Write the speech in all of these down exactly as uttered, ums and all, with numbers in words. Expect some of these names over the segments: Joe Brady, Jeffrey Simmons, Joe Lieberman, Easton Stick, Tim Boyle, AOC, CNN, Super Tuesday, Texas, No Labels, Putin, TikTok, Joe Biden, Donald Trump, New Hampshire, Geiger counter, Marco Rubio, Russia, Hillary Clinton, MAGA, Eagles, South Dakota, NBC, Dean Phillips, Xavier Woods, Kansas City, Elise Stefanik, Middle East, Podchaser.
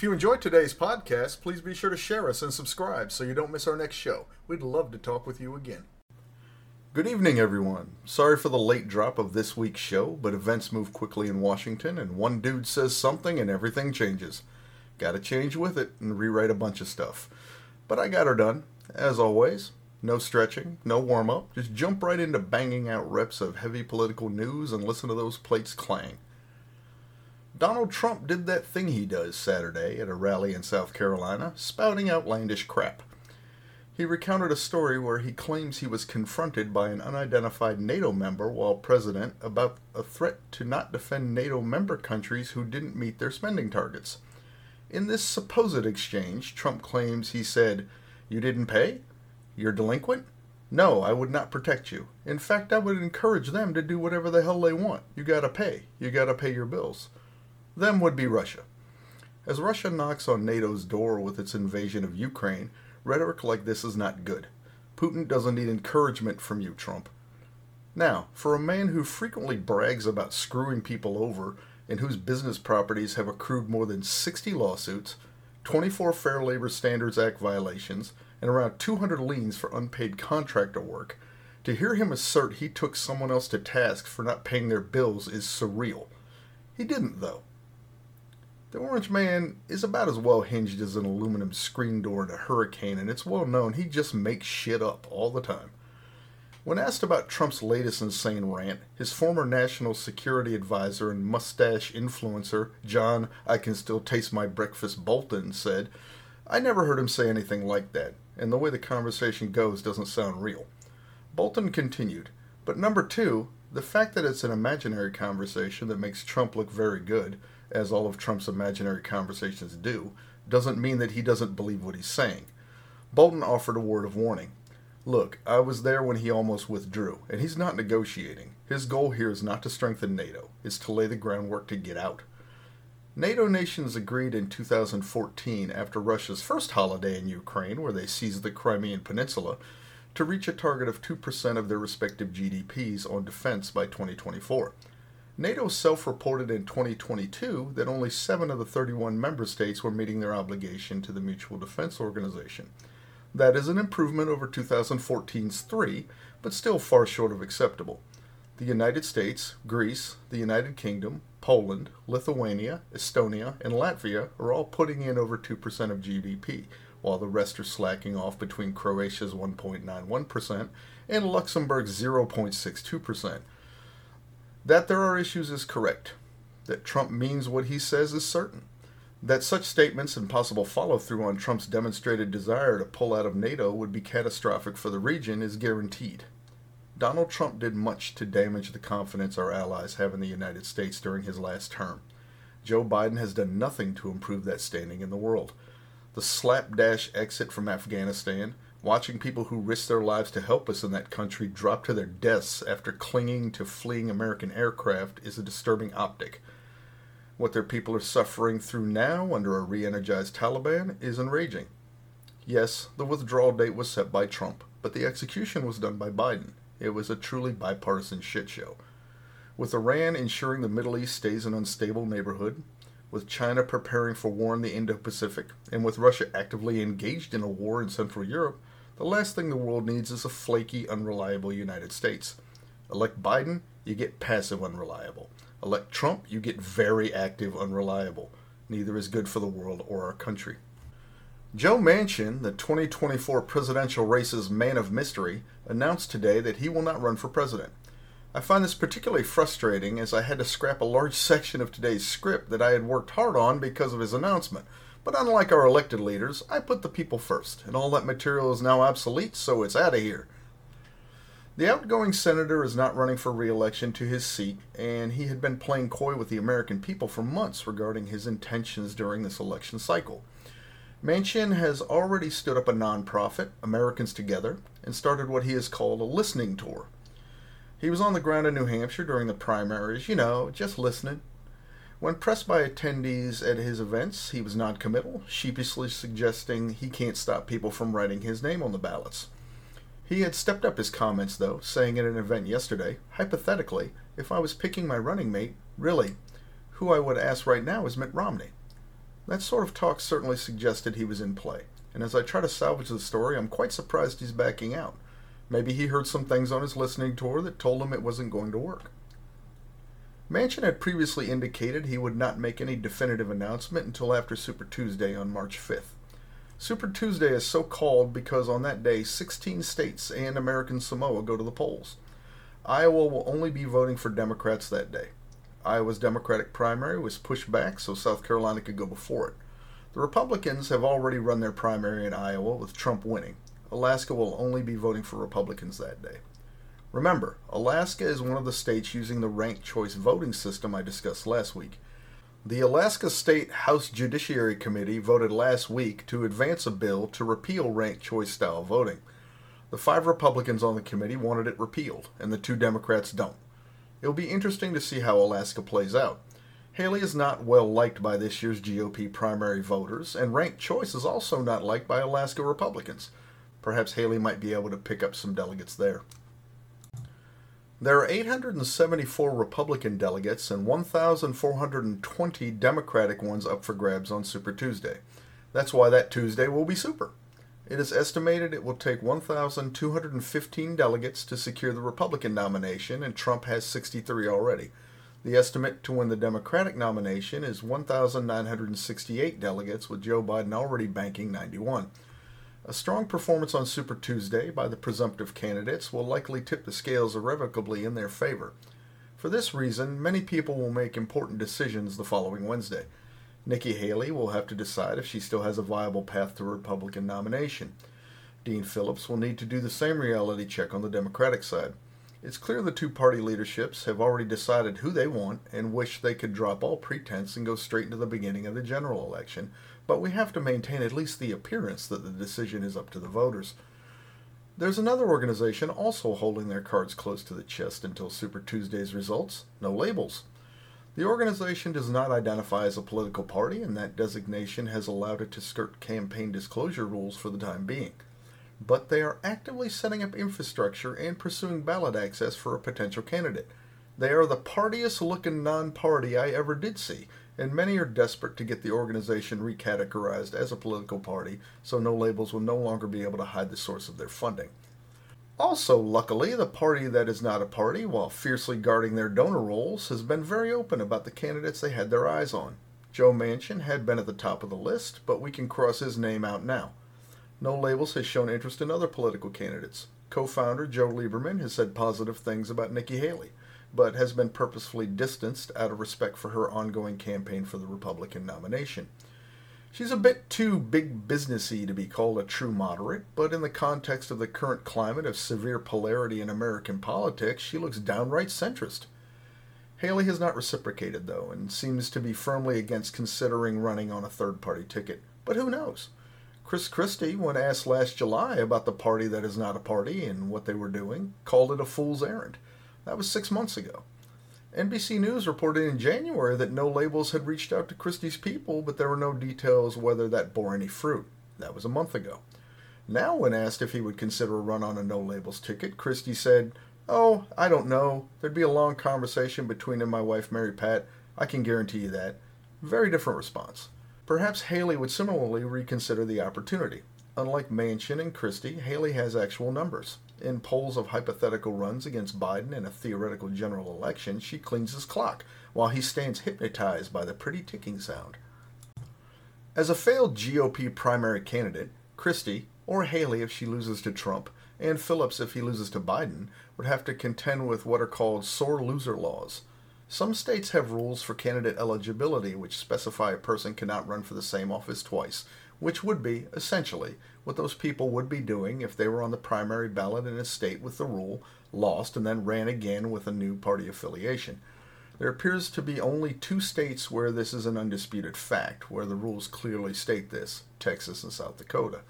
If you enjoyed today's podcast, please be sure to share us and subscribe so you don't miss our next show. We'd love to talk with you again. Good evening, everyone. Sorry for the late drop of this week's show, but events move quickly in Washington, and one dude says something and everything changes. Gotta change with it and rewrite a bunch of stuff. But I got her done, as always. No stretching, no warm-up, just jump right into banging out reps of heavy political news and listen to those plates clang. Donald Trump did that thing he does Saturday at a rally in South Carolina, spouting outlandish crap. He recounted a story where he claims he was confronted by an unidentified NATO member while president about a threat to not defend NATO member countries who didn't meet their spending targets. In this supposed exchange, Trump claims he said, "You didn't pay? You're delinquent? No, I would not protect you. In fact, I would encourage them to do whatever the hell they want. You gotta pay. You gotta pay your bills." Them would be Russia. As Russia knocks on NATO's door with its invasion of Ukraine, rhetoric like this is not good. Putin doesn't need encouragement from you, Trump. Now, for a man who frequently brags about screwing people over and whose business properties have accrued more than sixty lawsuits, twenty-four Fair Labor Standards Act violations, and around two hundred liens for unpaid contractor work, to hear him assert he took someone else to task for not paying their bills is surreal. He didn't, though. The orange man is about as well hinged as an aluminum screen door in a hurricane, and it's well known he just makes shit up all the time. When asked about Trump's latest insane rant, his former national security advisor and mustache influencer, John "I Can Still Taste My Breakfast" Bolton, said, "I never heard him say anything like that, and the way the conversation goes doesn't sound real." Bolton continued, "But number two, the fact that it's an imaginary conversation that makes Trump look very good, as all of Trump's imaginary conversations do, doesn't mean that he doesn't believe what he's saying." Bolton offered a word of warning. "Look, I was there when he almost withdrew, and he's not negotiating. His goal here is not to strengthen NATO, it's to lay the groundwork to get out." NATO nations agreed in two thousand fourteen, after Russia's first holiday in Ukraine, where they seized the Crimean Peninsula, to reach a target of two percent of their respective G D Ps on defense by twenty twenty-four. NATO self-reported in twenty twenty-two that only seven of the thirty-one member states were meeting their obligation to the Mutual Defense Organization. That is an improvement over two thousand fourteen's three, but still far short of acceptable. The United States, Greece, the United Kingdom, Poland, Lithuania, Estonia, and Latvia are all putting in over two percent of G D P, while the rest are slacking off between Croatia's one point nine one percent and Luxembourg's zero point six two percent. That there are issues is correct. That Trump means what he says is certain. That such statements and possible follow-through on Trump's demonstrated desire to pull out of NATO would be catastrophic for the region is guaranteed. Donald Trump did much to damage the confidence our allies have in the United States during his last term. Joe Biden has done nothing to improve that standing in the world. The slapdash exit from Afghanistan, watching people who risked their lives to help us in that country drop to their deaths after clinging to fleeing American aircraft is a disturbing optic. What their people are suffering through now under a re-energized Taliban is enraging. Yes, the withdrawal date was set by Trump, but the execution was done by Biden. It was a truly bipartisan shit show. With Iran ensuring the Middle East stays an unstable neighborhood, with China preparing for war in the Indo-Pacific, and with Russia actively engaged in a war in Central Europe, the last thing the world needs is a flaky, unreliable United States. Elect Biden, you get passive unreliable. Elect Trump, you get very active unreliable. Neither is good for the world or our country. Joe Manchin, the twenty twenty-four presidential race's man of mystery, announced today that he will not run for president. I find this particularly frustrating as I had to scrap a large section of today's script that I had worked hard on because of his announcement. But unlike our elected leaders, I put the people first, and all that material is now obsolete, so it's out of here. The outgoing senator is not running for re-election to his seat, and he had been playing coy with the American people for months regarding his intentions during this election cycle. Manchin has already stood up a nonprofit, Americans Together, and started what he has called a listening tour. He was on the ground in New Hampshire during the primaries, you know, just listening. When pressed by attendees at his events, he was noncommittal, sheepishly suggesting he can't stop people from writing his name on the ballots. He had stepped up his comments, though, saying at an event yesterday, "Hypothetically, if I was picking my running mate, really, who I would ask right now is Mitt Romney." That sort of talk certainly suggested he was in play, and as I try to salvage the story, I'm quite surprised he's backing out. Maybe he heard some things on his listening tour that told him it wasn't going to work. Manchin had previously indicated he would not make any definitive announcement until after Super Tuesday on March fifth. Super Tuesday is so called because on that day, sixteen states and American Samoa go to the polls. Iowa will only be voting for Democrats that day. Iowa's Democratic primary was pushed back so South Carolina could go before it. The Republicans have already run their primary in Iowa with Trump winning. Alaska will only be voting for Republicans that day. Remember, Alaska is one of the states using the ranked choice voting system I discussed last week. The Alaska State House Judiciary Committee voted last week to advance a bill to repeal ranked choice style voting. The five Republicans on the committee wanted it repealed, and the two Democrats don't. It'll be interesting to see how Alaska plays out. Haley is not well liked by this year's G O P primary voters, and ranked choice is also not liked by Alaska Republicans. Perhaps Haley might be able to pick up some delegates there. There are eight hundred seventy-four Republican delegates and one thousand four hundred twenty Democratic ones up for grabs on Super Tuesday. That's why that Tuesday will be super. It is estimated it will take one thousand two hundred fifteen delegates to secure the Republican nomination, and Trump has sixty-three already. The estimate to win the Democratic nomination is one thousand nine hundred sixty-eight delegates, with Joe Biden already banking ninety-one. A strong performance on Super Tuesday by the presumptive candidates will likely tip the scales irrevocably in their favor. For this reason, many people will make important decisions the following Wednesday. Nikki Haley will have to decide if she still has a viable path to a Republican nomination. Dean Phillips will need to do the same reality check on the Democratic side. It's clear the two-party leaderships have already decided who they want and wish they could drop all pretense and go straight into the beginning of the general election, but we have to maintain at least the appearance that the decision is up to the voters. There's another organization also holding their cards close to the chest until Super Tuesday's results, No Labels. The organization does not identify as a political party, and that designation has allowed it to skirt campaign disclosure rules for the time being. But they are actively setting up infrastructure and pursuing ballot access for a potential candidate. They are the partiest looking non-party I ever did see, and many are desperate to get the organization recategorized as a political party, so No Labels will no longer be able to hide the source of their funding. Also, luckily, the party that is not a party, while fiercely guarding their donor rolls, has been very open about the candidates they had their eyes on. Joe Manchin had been at the top of the list, but we can cross his name out now. No Labels has shown interest in other political candidates. Co-founder Joe Lieberman has said positive things about Nikki Haley, but has been purposefully distanced out of respect for her ongoing campaign for the Republican nomination. She's a bit too big businessy to be called a true moderate, but in the context of the current climate of severe polarity in American politics, she looks downright centrist. Haley has not reciprocated, though, and seems to be firmly against considering running on a third-party ticket. But who knows? Chris Christie, when asked last July about the party that is not a party and what they were doing, called it a fool's errand. That was six months ago. N B C News reported in January that No Labels had reached out to Christie's people, but there were no details whether that bore any fruit. That was a month ago. Now, when asked if he would consider a run on a No Labels ticket, Christie said, "Oh, I don't know. There'd be a long conversation between him and my wife, Mary Pat. I can guarantee you that." Very different response. Perhaps Haley would similarly reconsider the opportunity. Unlike Manchin and Christie, Haley has actual numbers. In polls of hypothetical runs against Biden in a theoretical general election, she cleans his clock, while he stands hypnotized by the pretty ticking sound. As a failed G O P primary candidate, Christie, or Haley if she loses to Trump, and Phillips if he loses to Biden, would have to contend with what are called sore loser laws. Some states have rules for candidate eligibility which specify a person cannot run for the same office twice, which would be, essentially, what those people would be doing if they were on the primary ballot in a state with the rule, lost, and then ran again with a new party affiliation. There appears to be only two states where this is an undisputed fact, where the rules clearly state this, Texas and South Dakota.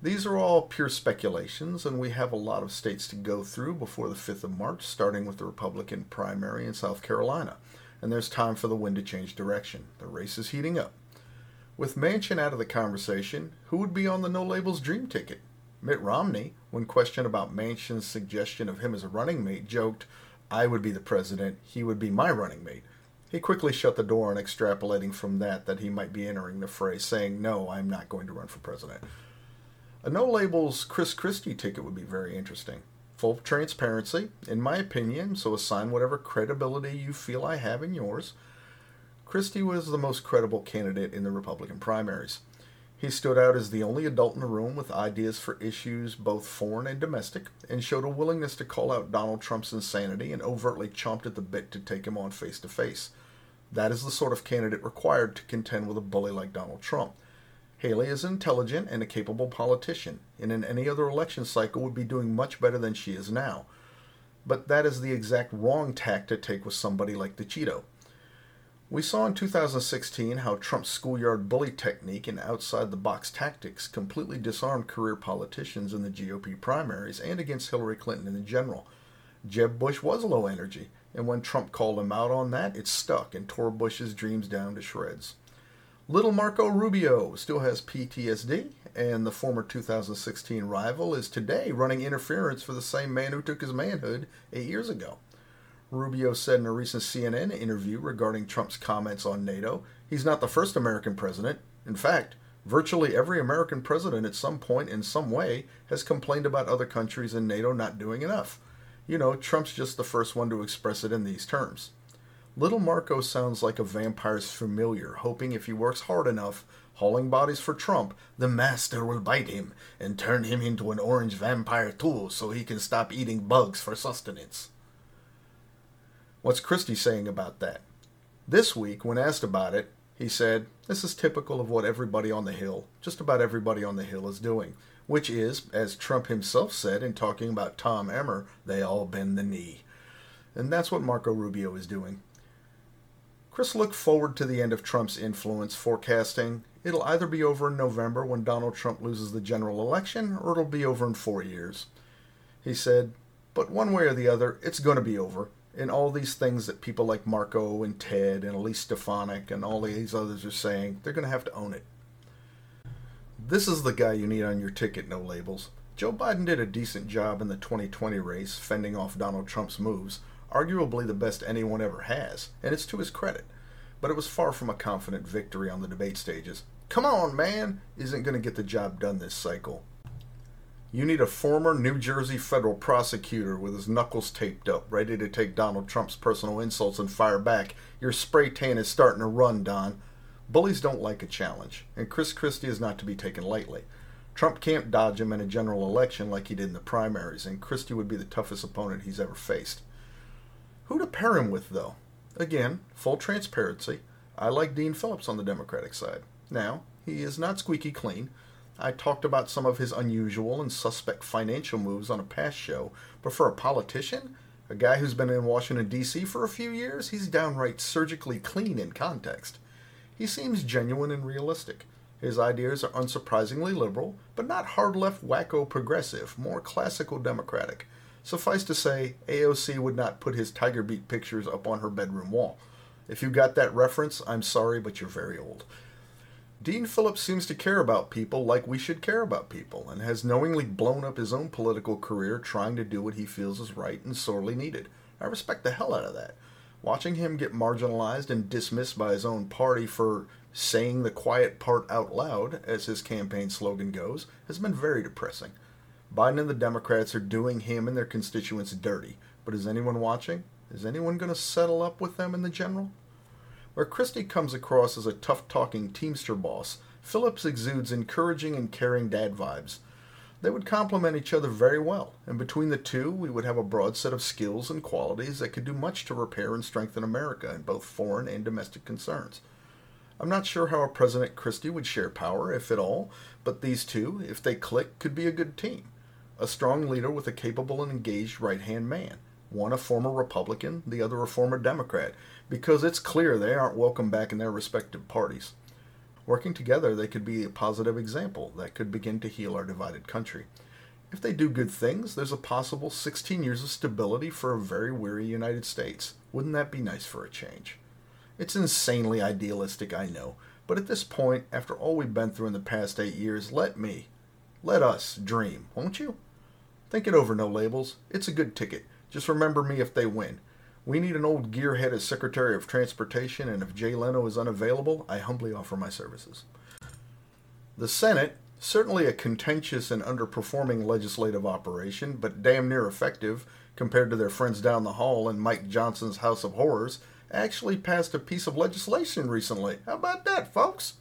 These are all pure speculations, and we have a lot of states to go through before the fifth of March, starting with the Republican primary in South Carolina. And there's time for the wind to change direction. The race is heating up. With Manchin out of the conversation, who would be on the No Labels dream ticket? Mitt Romney, when questioned about Manchin's suggestion of him as a running mate, joked, "I would be the president, he would be my running mate." He quickly shut the door on extrapolating from that that he might be entering the fray, saying, no, I'm not going to run for president. A No Labels Chris Christie ticket would be very interesting. Full transparency, in my opinion, so assign whatever credibility you feel I have in yours. Christie was the most credible candidate in the Republican primaries. He stood out as the only adult in the room with ideas for issues both foreign and domestic, and showed a willingness to call out Donald Trump's insanity and overtly chomped at the bit to take him on face to face. That is the sort of candidate required to contend with a bully like Donald Trump. Haley is intelligent and a capable politician, and in any other election cycle would be doing much better than she is now. But that is the exact wrong tack to take with somebody like the Cheeto. We saw in two thousand sixteen how Trump's schoolyard bully technique and outside-the-box tactics completely disarmed career politicians in the G O P primaries and against Hillary Clinton in general. Jeb Bush was low energy, and when Trump called him out on that, it stuck and tore Bush's dreams down to shreds. Little Marco Rubio still has P T S D, and the former two thousand sixteen rival is today running interference for the same man who took his manhood eight years ago. Rubio said in a recent C N N interview regarding Trump's comments on NATO, he's not the first American president. In fact, virtually every American president at some point in some way has complained about other countries and NATO not doing enough. You know, Trump's just the first one to express it in these terms. Little Marco sounds like a vampire's familiar, hoping if he works hard enough, hauling bodies for Trump, the master will bite him and turn him into an orange vampire too so he can stop eating bugs for sustenance. What's Christie saying about that? This week, when asked about it, he said, this is typical of what everybody on the Hill, just about everybody on the Hill is doing, which is, as Trump himself said in talking about Tom Emmer, they all bend the knee. And that's what Marco Rubio is doing. Chris looked forward to the end of Trump's influence, forecasting it'll either be over in November when Donald Trump loses the general election, or it'll be over in four years. He said, but one way or the other, it's going to be over. And all these things that people like Marco and Ted and Elise Stefanik and all these others are saying, they're going to have to own it. This is the guy you need on your ticket, No Labels. Joe Biden did a decent job in the twenty twenty race, fending off Donald Trump's moves, arguably the best anyone ever has, and it's to his credit. But it was far from a confident victory on the debate stages. Come on, man, isn't going to get the job done this cycle. You need a former New Jersey federal prosecutor with his knuckles taped up, ready to take Donald Trump's personal insults and fire back. Your spray tan is starting to run, Don. Bullies don't like a challenge, and Chris Christie is not to be taken lightly. Trump can't dodge him in a general election like he did in the primaries, and Christie would be the toughest opponent he's ever faced. Who to pair him with, though? Again, full transparency, I like Dean Phillips on the Democratic side. Now, he is not squeaky clean. I talked about some of his unusual and suspect financial moves on a past show, but for a politician, a guy who's been in Washington, D C for a few years, he's downright surgically clean in context. He seems genuine and realistic. His ideas are unsurprisingly liberal, but not hard-left wacko progressive, more classical Democratic. Suffice to say, A O C would not put his Tiger Beat pictures up on her bedroom wall. If you got that reference, I'm sorry, but you're very old. Dean Phillips seems to care about people like we should care about people, and has knowingly blown up his own political career trying to do what he feels is right and sorely needed. I respect the hell out of that. Watching him get marginalized and dismissed by his own party for saying the quiet part out loud, as his campaign slogan goes, has been very depressing. Biden and the Democrats are doing him and their constituents dirty. But is anyone watching? Is anyone going to settle up with them in the general? Where Christie comes across as a tough-talking Teamster boss, Phillips exudes encouraging and caring dad vibes. They would complement each other very well, and between the two, we would have a broad set of skills and qualities that could do much to repair and strengthen America in both foreign and domestic concerns. I'm not sure how a President Christie would share power, if at all, but these two, if they click, could be a good team. A strong leader with a capable and engaged right-hand man. One a former Republican, the other a former Democrat, because it's clear they aren't welcome back in their respective parties. Working together, they could be a positive example that could begin to heal our divided country. If they do good things, there's a possible sixteen years of stability for a very weary United States. Wouldn't that be nice for a change? It's insanely idealistic, I know, but at this point, after all we've been through in the past eight years, let me, let us dream, won't you? Think it over, No Labels. It's a good ticket. Just remember me if they win. We need an old gearhead as Secretary of Transportation, and if Jay Leno is unavailable, I humbly offer my services. The Senate, certainly a contentious and underperforming legislative operation, but damn near effective compared to their friends down the hall in Mike Johnson's House of Horrors, actually passed a piece of legislation recently. How about that, folks?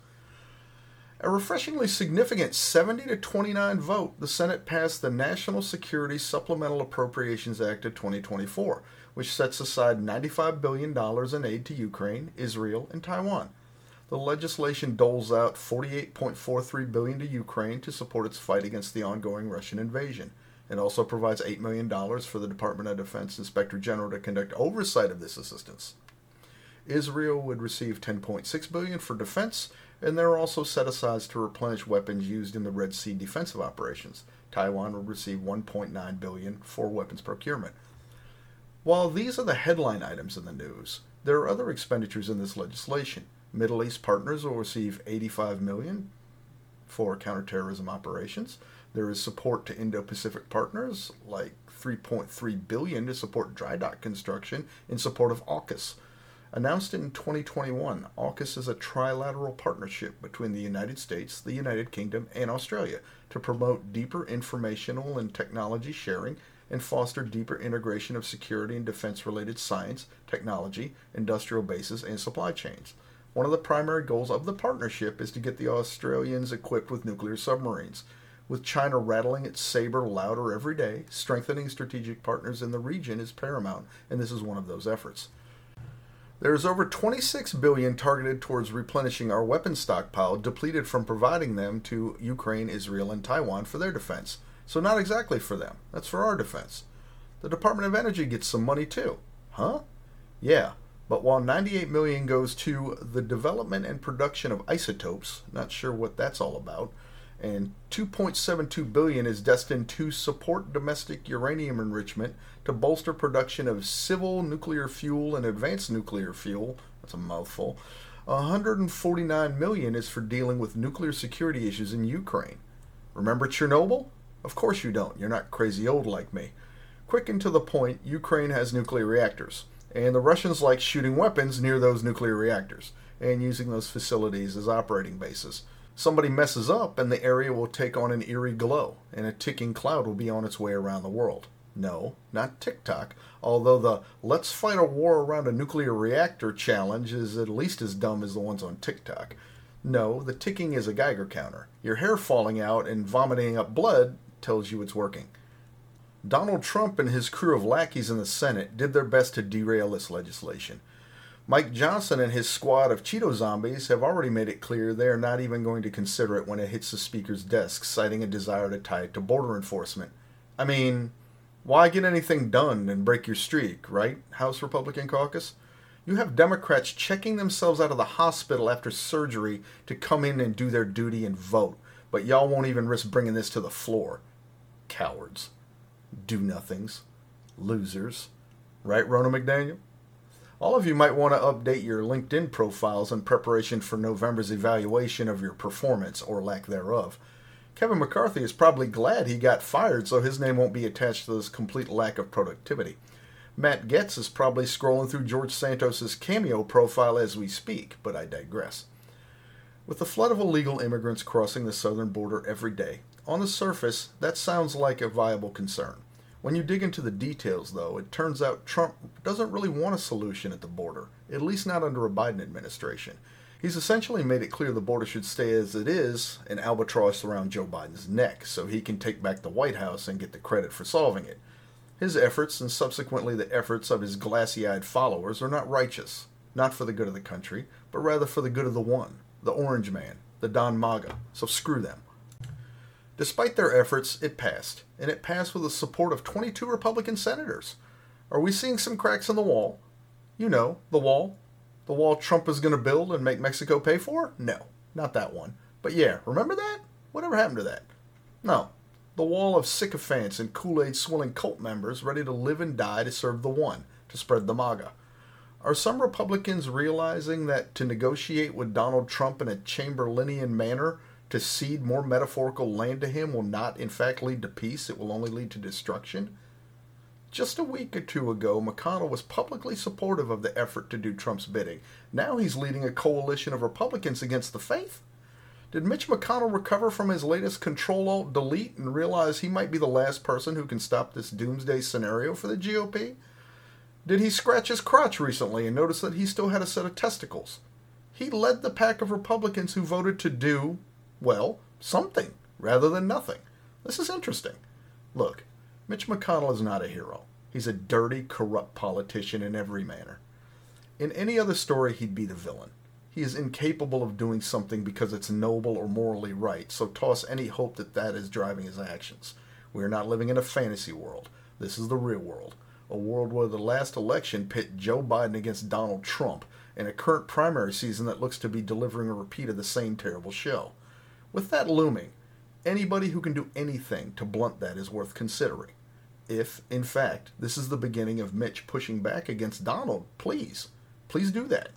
A refreshingly significant seventy to twenty-nine vote, the Senate passed the National Security Supplemental Appropriations Act of twenty twenty-four, which sets aside ninety-five billion dollars in aid to Ukraine, Israel, and Taiwan. The legislation doles out forty-eight point four three billion dollars to Ukraine to support its fight against the ongoing Russian invasion. It also provides eight million dollars for the Department of Defense Inspector General to conduct oversight of this assistance. Israel would receive ten point six billion dollars for defense, and there are also set-asides to replenish weapons used in the Red Sea defensive operations. Taiwan would receive one point nine billion dollars for weapons procurement. While these are the headline items in the news, there are other expenditures in this legislation. Middle East partners will receive eighty-five million dollars for counterterrorism operations. There is support to Indo-Pacific partners, like three point three billion dollars to support dry dock construction in support of AUKUS. Announced in twenty twenty-one, AUKUS is a trilateral partnership between the United States, the United Kingdom, and Australia to promote deeper informational and technology sharing and foster deeper integration of security and defense-related science, technology, industrial bases, and supply chains. One of the primary goals of the partnership is to get the Australians equipped with nuclear submarines. With China rattling its saber louder every day, strengthening strategic partners in the region is paramount, and this is one of those efforts. There is over twenty-six billion dollars targeted towards replenishing our weapons stockpile, depleted from providing them to Ukraine, Israel, and Taiwan for their defense. So not exactly for them. That's for our defense. The Department of Energy gets some money too. Huh? Yeah, but while ninety-eight million dollars goes to the development and production of isotopes, not sure what that's all about, and two point seven two billion dollars is destined to support domestic uranium enrichment to bolster production of civil nuclear fuel and advanced nuclear fuel. That's a mouthful. one hundred forty-nine million dollars is for dealing with nuclear security issues in Ukraine. Remember Chernobyl? Of course you don't. You're not crazy old like me. Quick and to the point, Ukraine has nuclear reactors, and the Russians like shooting weapons near those nuclear reactors and using those facilities as operating bases. Somebody messes up and the area will take on an eerie glow, and a ticking cloud will be on its way around the world. No, not TikTok, although the let's fight a war around a nuclear reactor challenge is at least as dumb as the ones on TikTok. No, the ticking is a Geiger counter. Your hair falling out and vomiting up blood tells you it's working. Donald Trump and his crew of lackeys in the Senate did their best to derail this legislation. Mike Johnson and his squad of Cheeto zombies have already made it clear they are not even going to consider it when it hits the Speaker's desk, citing a desire to tie it to border enforcement. I mean, why get anything done and break your streak, right, House Republican Caucus? You have Democrats checking themselves out of the hospital after surgery to come in and do their duty and vote, but y'all won't even risk bringing this to the floor. Cowards. Do-nothings. Losers. Right, Rona McDaniel? All of you might want to update your LinkedIn profiles in preparation for November's evaluation of your performance, or lack thereof. Kevin McCarthy is probably glad he got fired, so his name won't be attached to this complete lack of productivity. Matt Gaetz is probably scrolling through George Santos's Cameo profile as we speak, but I digress. With the flood of illegal immigrants crossing the southern border every day, on the surface, that sounds like a viable concern. When you dig into the details, though, it turns out Trump doesn't really want a solution at the border, at least not under a Biden administration. He's essentially made it clear the border should stay as it is, an albatross around Joe Biden's neck, so he can take back the White House and get the credit for solving it. His efforts, and subsequently the efforts of his glassy-eyed followers, are not righteous, not for the good of the country, but rather for the good of the one, the orange man, the Don MAGA, so screw them. Despite their efforts, it passed, and it passed with the support of twenty-two Republican senators. Are we seeing some cracks in the wall? You know, the wall. The wall Trump is going to build and make Mexico pay for? No, not that one. But yeah, remember that? Whatever happened to that? No, the wall of sycophants and Kool-Aid swilling cult members ready to live and die to serve the one, to spread the MAGA. Are some Republicans realizing that to negotiate with Donald Trump in a Chamberlainian manner, to cede more metaphorical land to him, will not in fact lead to peace, it will only lead to destruction? Just a week or two ago, McConnell was publicly supportive of the effort to do Trump's bidding. Now he's leading a coalition of Republicans against the faith. Did Mitch McConnell recover from his latest Control-Alt-Delete and realize he might be the last person who can stop this doomsday scenario for the G O P? Did he scratch his crotch recently and notice that he still had a set of testicles? He led the pack of Republicans who voted to do, well, something rather than nothing. This is interesting. Look, Mitch McConnell is not a hero. He's a dirty, corrupt politician in every manner. In any other story, he'd be the villain. He is incapable of doing something because it's noble or morally right, so toss any hope that that is driving his actions. We are not living in a fantasy world. This is the real world. A world where the last election pit Joe Biden against Donald Trump, and a current primary season that looks to be delivering a repeat of the same terrible show. With that looming, anybody who can do anything to blunt that is worth considering. If, in fact, this is the beginning of Mitch pushing back against Donald, please, please do that.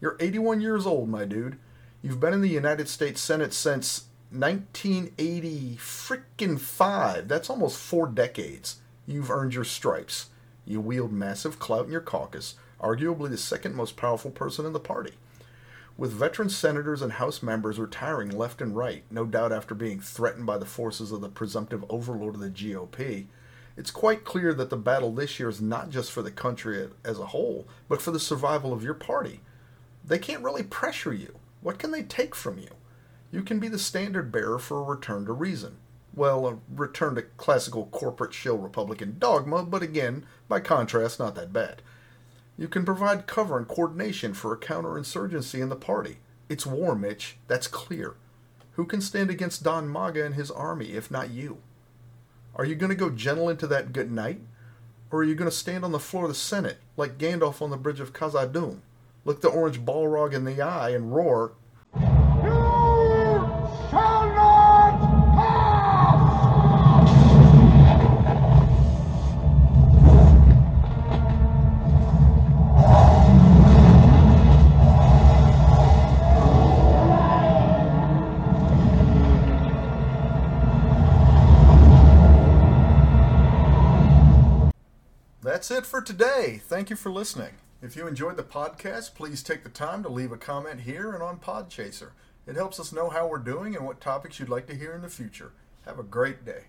You're eighty-one years old, my dude. You've been in the United States Senate since nineteen eighty-five. That's almost four decades. You've earned your stripes. You wield massive clout in your caucus, arguably the second most powerful person in the party. With veteran senators and House members retiring left and right, no doubt after being threatened by the forces of the presumptive overlord of the G O P, it's quite clear that the battle this year is not just for the country as a whole, but for the survival of your party. They can't really pressure you. What can they take from you? You can be the standard bearer for a return to reason. Well, a return to classical corporate shill Republican dogma, but again, by contrast, not that bad. You can provide cover and coordination for a counterinsurgency in the party. It's war, Mitch. That's clear. Who can stand against Don MAGA and his army, if not you? Are you going to go gentle into that good night? Or are you going to stand on the floor of the Senate, like Gandalf on the bridge of Khazad-dûm? Look the orange Balrog in the eye and roar, "You shall not pass!" That's it for today. Thank you for listening. If you enjoyed the podcast, please take the time to leave a comment here and on Podchaser. It helps us know how we're doing and what topics you'd like to hear in the future. Have a great day.